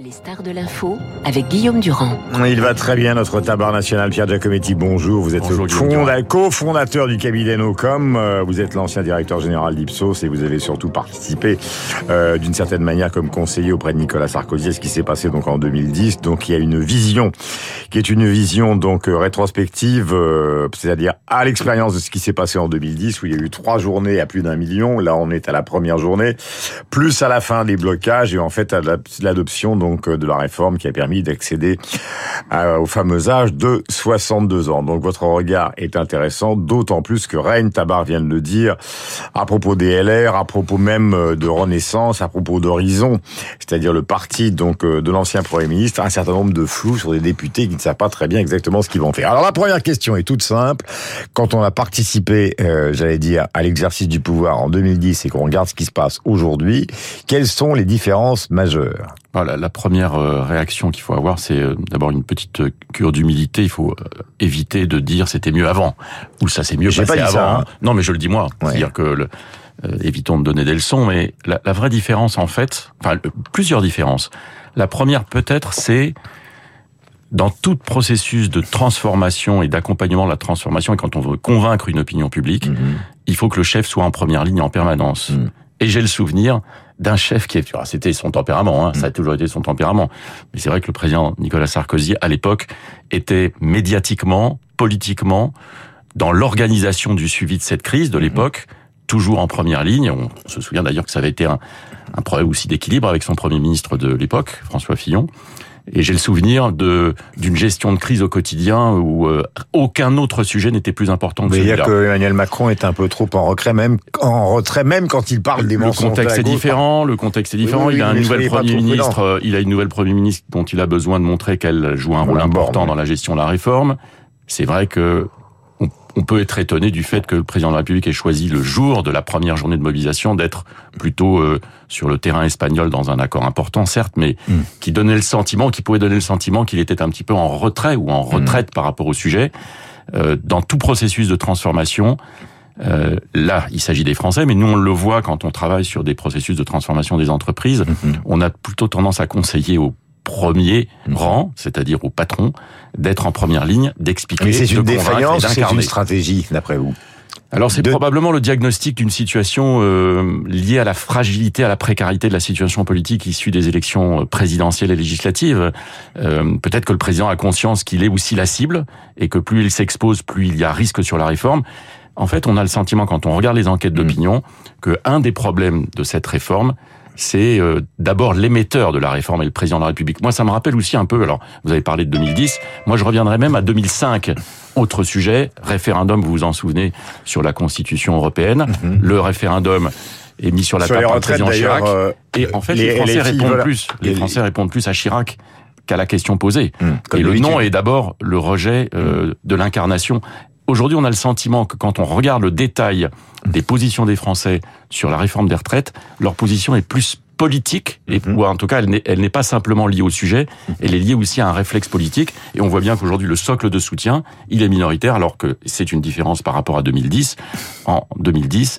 Les stars de l'info avec Guillaume Durand. Il va très bien notre tableur national Pierre Giacometti. Bonjour, vous êtes bonjour, cofondateur du cabinet No Com. Vous êtes l'ancien directeur général d'Ipsos et vous avez surtout participé d'une certaine manière comme conseiller auprès de Nicolas Sarkozy à ce qui s'est passé donc en 2010. Donc il y a une vision qui est une vision donc rétrospective, c'est-à-dire à l'expérience de ce qui s'est passé en 2010 où il y a eu 3 journées à plus d'1 million. Là on est à la première journée, plus à la fin des blocages et en fait à l'adoption donc de la réforme qui a permis d'accéder au fameux âge de 62 ans. Donc votre regard est intéressant, d'autant plus que Reine Tabar vient de le dire à propos des LR, à propos même de Renaissance, à propos d'Horizon, c'est-à-dire le parti donc de l'ancien Premier ministre, un certain nombre de flous sur des députés qui ne savent pas très bien exactement ce qu'ils vont faire. Alors la première question est toute simple. Quand on a participé, à l'exercice du pouvoir en 2010 et qu'on regarde ce qui se passe aujourd'hui, quelles sont les différences majeures ? Voilà, la première réaction qu'il faut avoir, c'est d'abord une petite cure d'humilité. Il faut éviter de dire c'était mieux avant ou ça s'est mieux passé pas dit avant. Ça, hein. Non, mais je le dis moi. Ouais. C'est-à-dire que évitons de donner des leçons, mais la vraie différence en fait, plusieurs différences. La première peut-être, c'est dans tout processus de transformation et d'accompagnement de la transformation, et quand on veut convaincre une opinion publique, il faut que le chef soit en première ligne en permanence. Et j'ai le souvenir d'un chef qui est... C'était son tempérament, ça a toujours été son tempérament. Mais c'est vrai que le président Nicolas Sarkozy, à l'époque, était médiatiquement, politiquement, dans l'organisation du suivi de cette crise de l'époque, toujours en première ligne. On se souvient d'ailleurs que ça avait été un problème aussi d'équilibre avec son Premier ministre de l'époque, François Fillon. Et j'ai le souvenir d'une gestion de crise au quotidien où aucun autre sujet n'était plus important que celui-là. Vous voulez dire que Emmanuel Macron est un peu trop en retrait même quand il parle des mensonges. Le contexte est différent. Oui, il a un nouvel Premier ministre. Il a une nouvelle Premier ministre dont il a besoin de montrer qu'elle joue un rôle important dans la gestion de la réforme. C'est vrai que on peut être étonné du fait que le président de la République ait choisi le jour de la première journée de mobilisation d'être plutôt sur le terrain espagnol dans un accord important, certes, mais qui pouvait donner le sentiment qu'il était un petit peu en retrait ou en retraite par rapport au sujet. Dans tout processus de transformation, là, il s'agit des Français, mais nous, on le voit quand on travaille sur des processus de transformation des entreprises, on a plutôt tendance à conseiller aux premier rang, c'est-à-dire au patron, d'être en première ligne, d'expliquer, de convaincre et d'incarner. Mais c'est une défaillance, c'est une stratégie, d'après vous? Alors c'est probablement le diagnostic d'une situation liée à la fragilité, à la précarité de la situation politique issue des élections présidentielles et législatives. Peut-être que le président a conscience qu'il est aussi la cible, et que plus il s'expose, plus il y a risque sur la réforme. En fait, on a le sentiment, quand on regarde les enquêtes d'opinion, que un des problèmes de cette réforme, c'est d'abord l'émetteur de la réforme et le président de la République. Moi, ça me rappelle aussi un peu, alors vous avez parlé de 2010, moi je reviendrai même à 2005. Autre sujet, référendum, vous vous en souvenez, sur la Constitution européenne, le référendum est mis sur la table par le président Chirac, et en fait les Français répondent plus à Chirac qu'à la question posée. Et le non est d'abord le rejet de l'incarnation. Aujourd'hui, on a le sentiment que quand on regarde le détail des positions des Français sur la réforme des retraites, leur position est plus politique, ou en tout cas, elle n'est pas simplement liée au sujet, elle est liée aussi à un réflexe politique, et on voit bien qu'aujourd'hui, le socle de soutien, il est minoritaire, alors que c'est une différence par rapport à 2010. En 2010,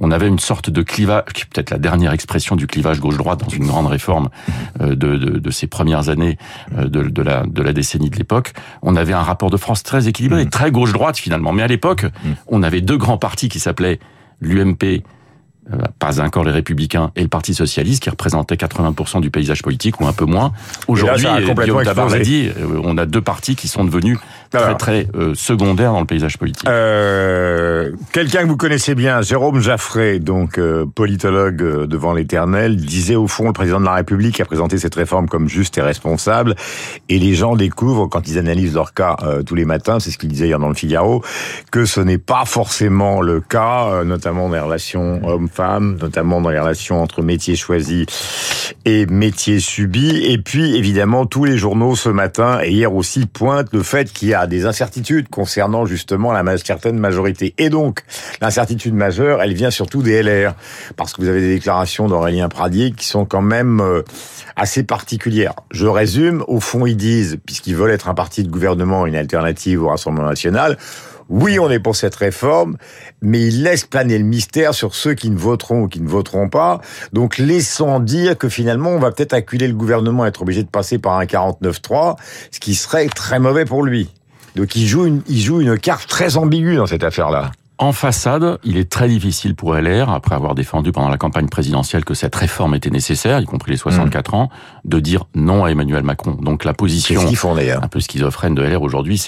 on avait une sorte de clivage, qui est peut-être la dernière expression du clivage gauche-droite dans une grande réforme de ces premières années de la décennie de l'époque. On avait un rapport de France très équilibré, très gauche-droite finalement. Mais à l'époque, on avait 2 grands partis qui s'appelaient l'UMP, pas encore les Républicains, et le Parti Socialiste, qui représentait 80% du paysage politique, ou un peu moins. Aujourd'hui, Guillaume Tabar l'a dit, on a 2 partis qui sont devenus très secondaires dans le paysage politique. Quelqu'un que vous connaissez bien, Jérôme Jaffré, donc politologue devant l'éternel, disait au fond, le président de la République a présenté cette réforme comme juste et responsable, et les gens découvrent, quand ils analysent leur cas tous les matins, c'est ce qu'il disait hier dans le Figaro, que ce n'est pas forcément le cas, notamment dans les relations hommes-femmes, notamment dans les relations entre métiers choisis et métiers subis. Et puis, évidemment, tous les journaux ce matin et hier aussi pointent le fait qu'il y a des incertitudes concernant justement certaine majorité. Et donc, l'incertitude majeure, elle vient surtout des LR, parce que vous avez des déclarations d'Aurélien Pradier qui sont quand même assez particulières. Je résume, au fond, ils disent, puisqu'ils veulent être un parti de gouvernement, une alternative au Rassemblement National, oui, on est pour cette réforme, mais il laisse planer le mystère sur ceux qui ne voteront ou qui ne voteront pas. Donc, laissant dire que finalement, on va peut-être acculer le gouvernement et être obligé de passer par un 49-3, ce qui serait très mauvais pour lui. Donc, il joue une carte très ambiguë dans cette affaire-là. En façade, il est très difficile pour LR, après avoir défendu pendant la campagne présidentielle que cette réforme était nécessaire, y compris les 64 ans, de dire non à Emmanuel Macron. Donc la position un peu schizophrène de LR aujourd'hui,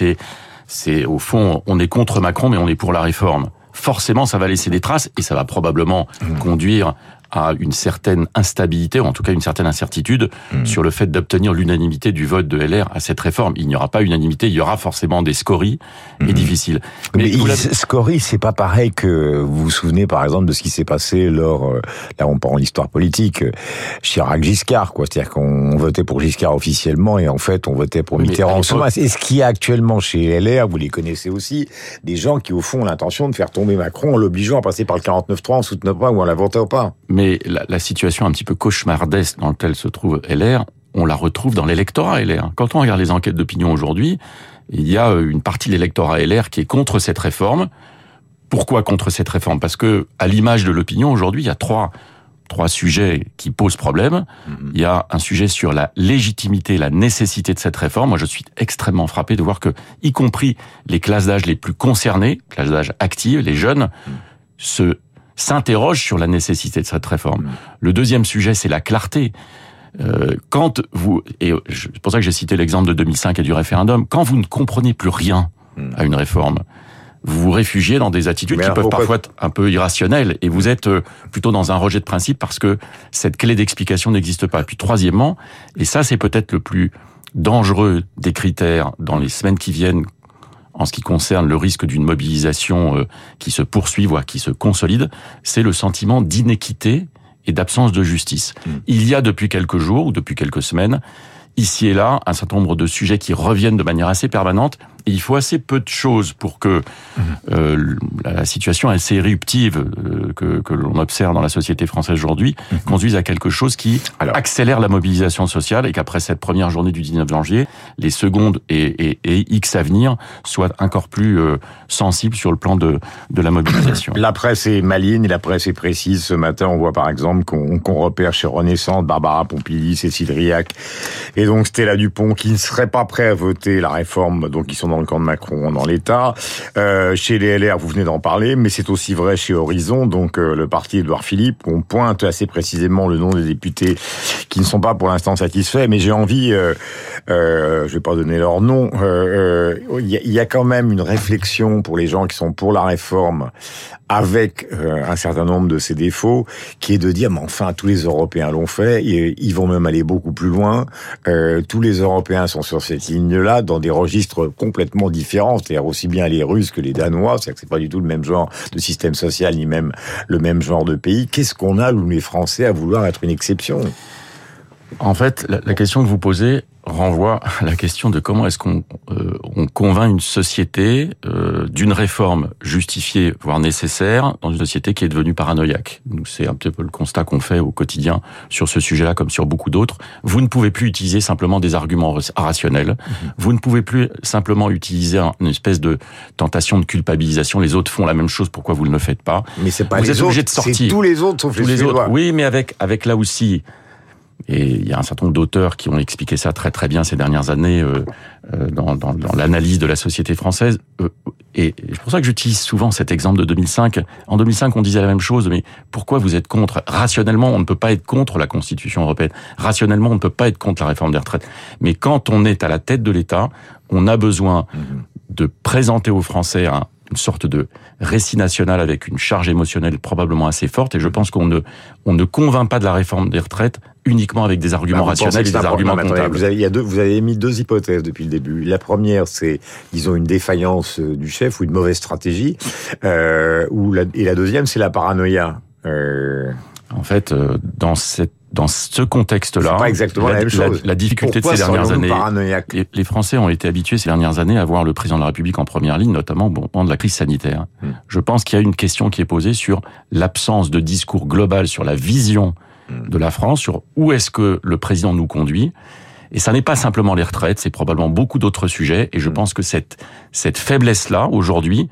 c'est au fond, on est contre Macron, mais on est pour la réforme. Forcément, ça va laisser des traces et ça va probablement conduire à une certaine instabilité, ou en tout cas une certaine incertitude sur le fait d'obtenir l'unanimité du vote de LR à cette réforme. Il n'y aura pas unanimité, il y aura forcément des scories et difficiles. Mais scories, c'est pas pareil que vous vous souvenez par exemple de ce qui s'est passé lors, là on parle d'histoire politique, Chirac-Giscard, quoi. C'est-à-dire qu'on votait pour Giscard officiellement et en fait on votait pour Mitterrand en somme. Et ce qu'il y a actuellement chez LR, vous les connaissez aussi, des gens qui au fond ont l'intention de faire tomber Macron en l'obligeant à passer par le 49-3, en soutenant pas ou en la votant pas. Mais la situation un petit peu cauchemardesque dans laquelle se trouve LR, on la retrouve dans l'électorat LR. Quand on regarde les enquêtes d'opinion aujourd'hui, il y a une partie de l'électorat LR qui est contre cette réforme. Pourquoi contre cette réforme ? Parce que, à l'image de l'opinion aujourd'hui, il y a trois sujets qui posent problème. Il y a un sujet sur la légitimité, la nécessité de cette réforme. Moi, je suis extrêmement frappé de voir que, y compris les classes d'âge les plus concernées, classes d'âge actives, les jeunes, se s'interroge sur la nécessité de cette réforme. Le deuxième sujet, c'est la clarté. Quand vous, et c'est pour ça que j'ai cité l'exemple de 2005 et du référendum, quand vous ne comprenez plus rien à une réforme, vous vous réfugiez dans des attitudes qui peuvent parfois être un peu irrationnelles, et vous êtes plutôt dans un rejet de principe parce que cette clé d'explication n'existe pas. Puis troisièmement, et ça c'est peut-être le plus dangereux des critères dans les semaines qui viennent, en ce qui concerne le risque d'une mobilisation qui se poursuit, voire qui se consolide, c'est le sentiment d'inéquité et d'absence de justice. Il y a depuis quelques jours, ou depuis quelques semaines, ici et là, un certain nombre de sujets qui reviennent de manière assez permanente, et il faut assez peu de choses pour que la situation assez ruptive que l'on observe dans la société française aujourd'hui conduise à quelque chose qui accélère la mobilisation sociale, et qu'après cette première journée du 19 janvier, les secondes et X à venir soient encore plus sensibles sur le plan de la mobilisation. La presse est maligne, la presse est précise. Ce matin, on voit par exemple qu'on repère chez Renaissance Barbara Pompili, Cécile Riac et donc Stella Dupont qui ne seraient pas prêts à voter la réforme, donc ils sont dans le camp de Macron, dans l'État. Chez les LR, vous venez d'en parler, mais c'est aussi vrai chez Horizon, donc le parti Édouard-Philippe. On pointe assez précisément le nom des députés qui ne sont pas pour l'instant satisfaits, mais j'ai envie, je vais pas donner leur nom, il y a quand même une réflexion pour les gens qui sont pour la réforme, avec un certain nombre de ses défauts, qui est de dire, mais enfin, tous les Européens l'ont fait, et ils vont même aller beaucoup plus loin, tous les Européens sont sur cette ligne-là, dans des registres complètement différents, c'est-à-dire aussi bien les Russes que les Danois, c'est-à-dire que c'est pas du tout le même genre de système social, ni même le même genre de pays. Qu'est-ce qu'on a, nous, les Français, à vouloir être une exception ? En fait, la question que vous posez renvoie à la question de comment est-ce qu'on convainc une société d'une réforme justifiée, voire nécessaire, dans une société qui est devenue paranoïaque. Donc, c'est un petit peu le constat qu'on fait au quotidien sur ce sujet-là, comme sur beaucoup d'autres. Vous ne pouvez plus utiliser simplement des arguments rationnels. Vous ne pouvez plus simplement utiliser une espèce de tentation de culpabilisation. Les autres font la même chose, pourquoi vous ne le faites pas ? Mais c'est pas vous les êtes obligés de sortir. C'est tous les autres, sauf tous les Suédois. Oui, mais avec là aussi. Et il y a un certain nombre d'auteurs qui ont expliqué ça très très bien ces dernières années dans l'analyse de la société française. Et c'est pour ça que j'utilise souvent cet exemple de 2005. En 2005, on disait la même chose, mais pourquoi vous êtes contre ? Rationnellement, on ne peut pas être contre la Constitution européenne. Rationnellement, on ne peut pas être contre la réforme des retraites. Mais quand on est à la tête de l'État, on a besoin de présenter aux Français une sorte de récit national avec une charge émotionnelle probablement assez forte, et je pense qu'on ne convainc pas de la réforme des retraites uniquement avec des arguments rationnels et des arguments comptables. Vous avez mis deux hypothèses depuis le début. La première, c'est, disons, une défaillance du chef ou une mauvaise stratégie, et la deuxième, c'est la paranoïa. En fait, dans ce contexte-là, c'est pas exactement la même chose. La difficulté de ces dernières années, les Français ont été habitués ces dernières années à voir le président de la République en première ligne, notamment au moment de la crise sanitaire. Je pense qu'il y a une question qui est posée sur l'absence de discours global, sur la vision de la France, sur où est-ce que le président nous conduit. Et ça n'est pas simplement les retraites, c'est probablement beaucoup d'autres sujets. Et je pense que cette faiblesse-là, aujourd'hui,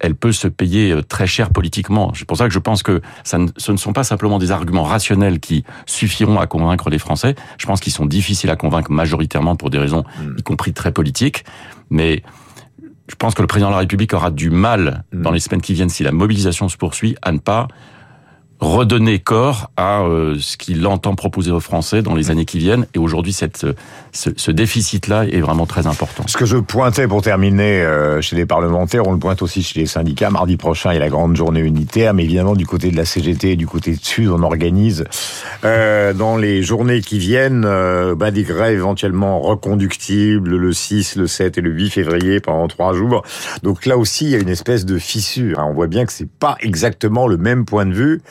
elle peut se payer très cher politiquement. C'est pour ça que je pense que ce ne sont pas simplement des arguments rationnels qui suffiront à convaincre les Français. Je pense qu'ils sont difficiles à convaincre majoritairement pour des raisons, y compris très politiques. Mais je pense que le président de la République aura du mal, dans les semaines qui viennent, si la mobilisation se poursuit, à ne pas redonner corps à ce qu'il entend proposer aux Français dans les années qui viennent. Et aujourd'hui, ce déficit-là est vraiment très important. Ce que je pointais pour terminer chez les parlementaires, on le pointe aussi chez les syndicats. Mardi prochain, il y a la grande journée unitaire, mais évidemment, du côté de la CGT et du côté de Sud, on organise dans les journées qui viennent des grèves éventuellement reconductibles le 6, le 7 et le 8 février pendant 3 jours. Donc là aussi, il y a une espèce de fissure. On voit bien que c'est pas exactement le même point de vue.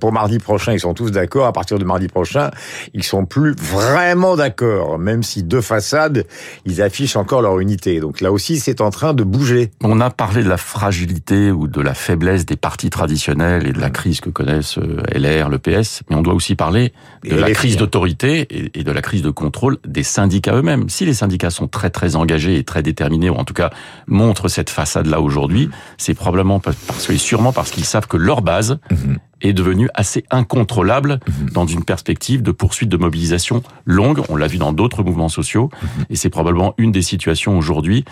Pour mardi prochain, ils sont tous d'accord. À partir de mardi prochain, ils sont plus vraiment d'accord, même si de façade, ils affichent encore leur unité. Donc là aussi, c'est en train de bouger. On a parlé de la fragilité ou de la faiblesse des partis traditionnels et de la crise que connaissent LR, le PS, mais on doit aussi parler de la crise d'autorité et de la crise de contrôle des syndicats eux-mêmes. Si les syndicats sont très très engagés et très déterminés, ou en tout cas montrent cette façade-là aujourd'hui, c'est probablement parce qu'ils savent que leur base est devenu assez incontrôlable dans une perspective de poursuite de mobilisation longue. On l'a vu dans d'autres mouvements sociaux, et c'est probablement une des situations aujourd'hui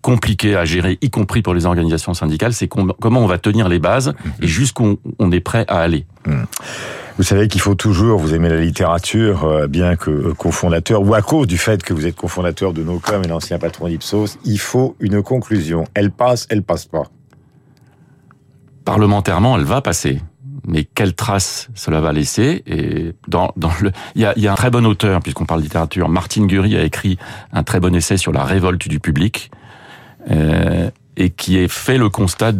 compliquées à gérer, y compris pour les organisations syndicales. C'est comment on va tenir les bases et jusqu'où on est prêt à aller. Vous savez qu'il faut toujours, vous aimez la littérature, bien que cofondateur, ou à cause du fait que vous êtes cofondateur de No Com et l'ancien patron d'Ipsos, il faut une conclusion. Elle passe pas. Parlementairement, elle va passer. Mais quelle trace cela va laisser? Et il y a un très bon auteur, puisqu'on parle littérature, Martin Gurri a écrit un très bon essai sur la révolte du public, et qui a fait le constat,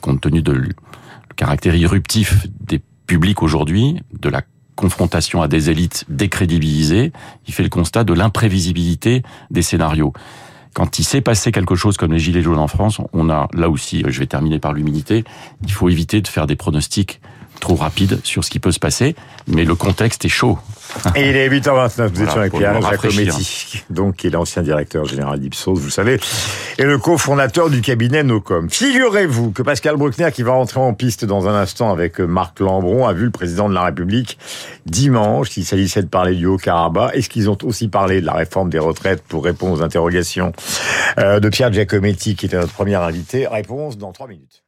compte tenu de le caractère irruptif des publics aujourd'hui, de la confrontation à des élites décrédibilisées, il fait le constat de l'imprévisibilité des scénarios. Quand il s'est passé quelque chose comme les Gilets jaunes en France, on a, là aussi, je vais terminer par l'humilité, il faut éviter de faire des pronostics trop rapides sur ce qui peut se passer, mais le contexte est chaud. Et il est 8h29, vous étiez avec Pierre Giacometti, qui est l'ancien directeur général d'Ipsos, vous le savez, et le cofondateur du cabinet No Com. Figurez-vous que Pascal Bruckner, qui va rentrer en piste dans un instant avec Marc Lambron, a vu le président de la République dimanche. Il s'agissait de parler du Haut-Karabagh. Est-ce qu'ils ont aussi parlé de la réforme des retraites pour répondre aux interrogations de Pierre Giacometti, qui était notre premier invité? Réponse dans 3 minutes.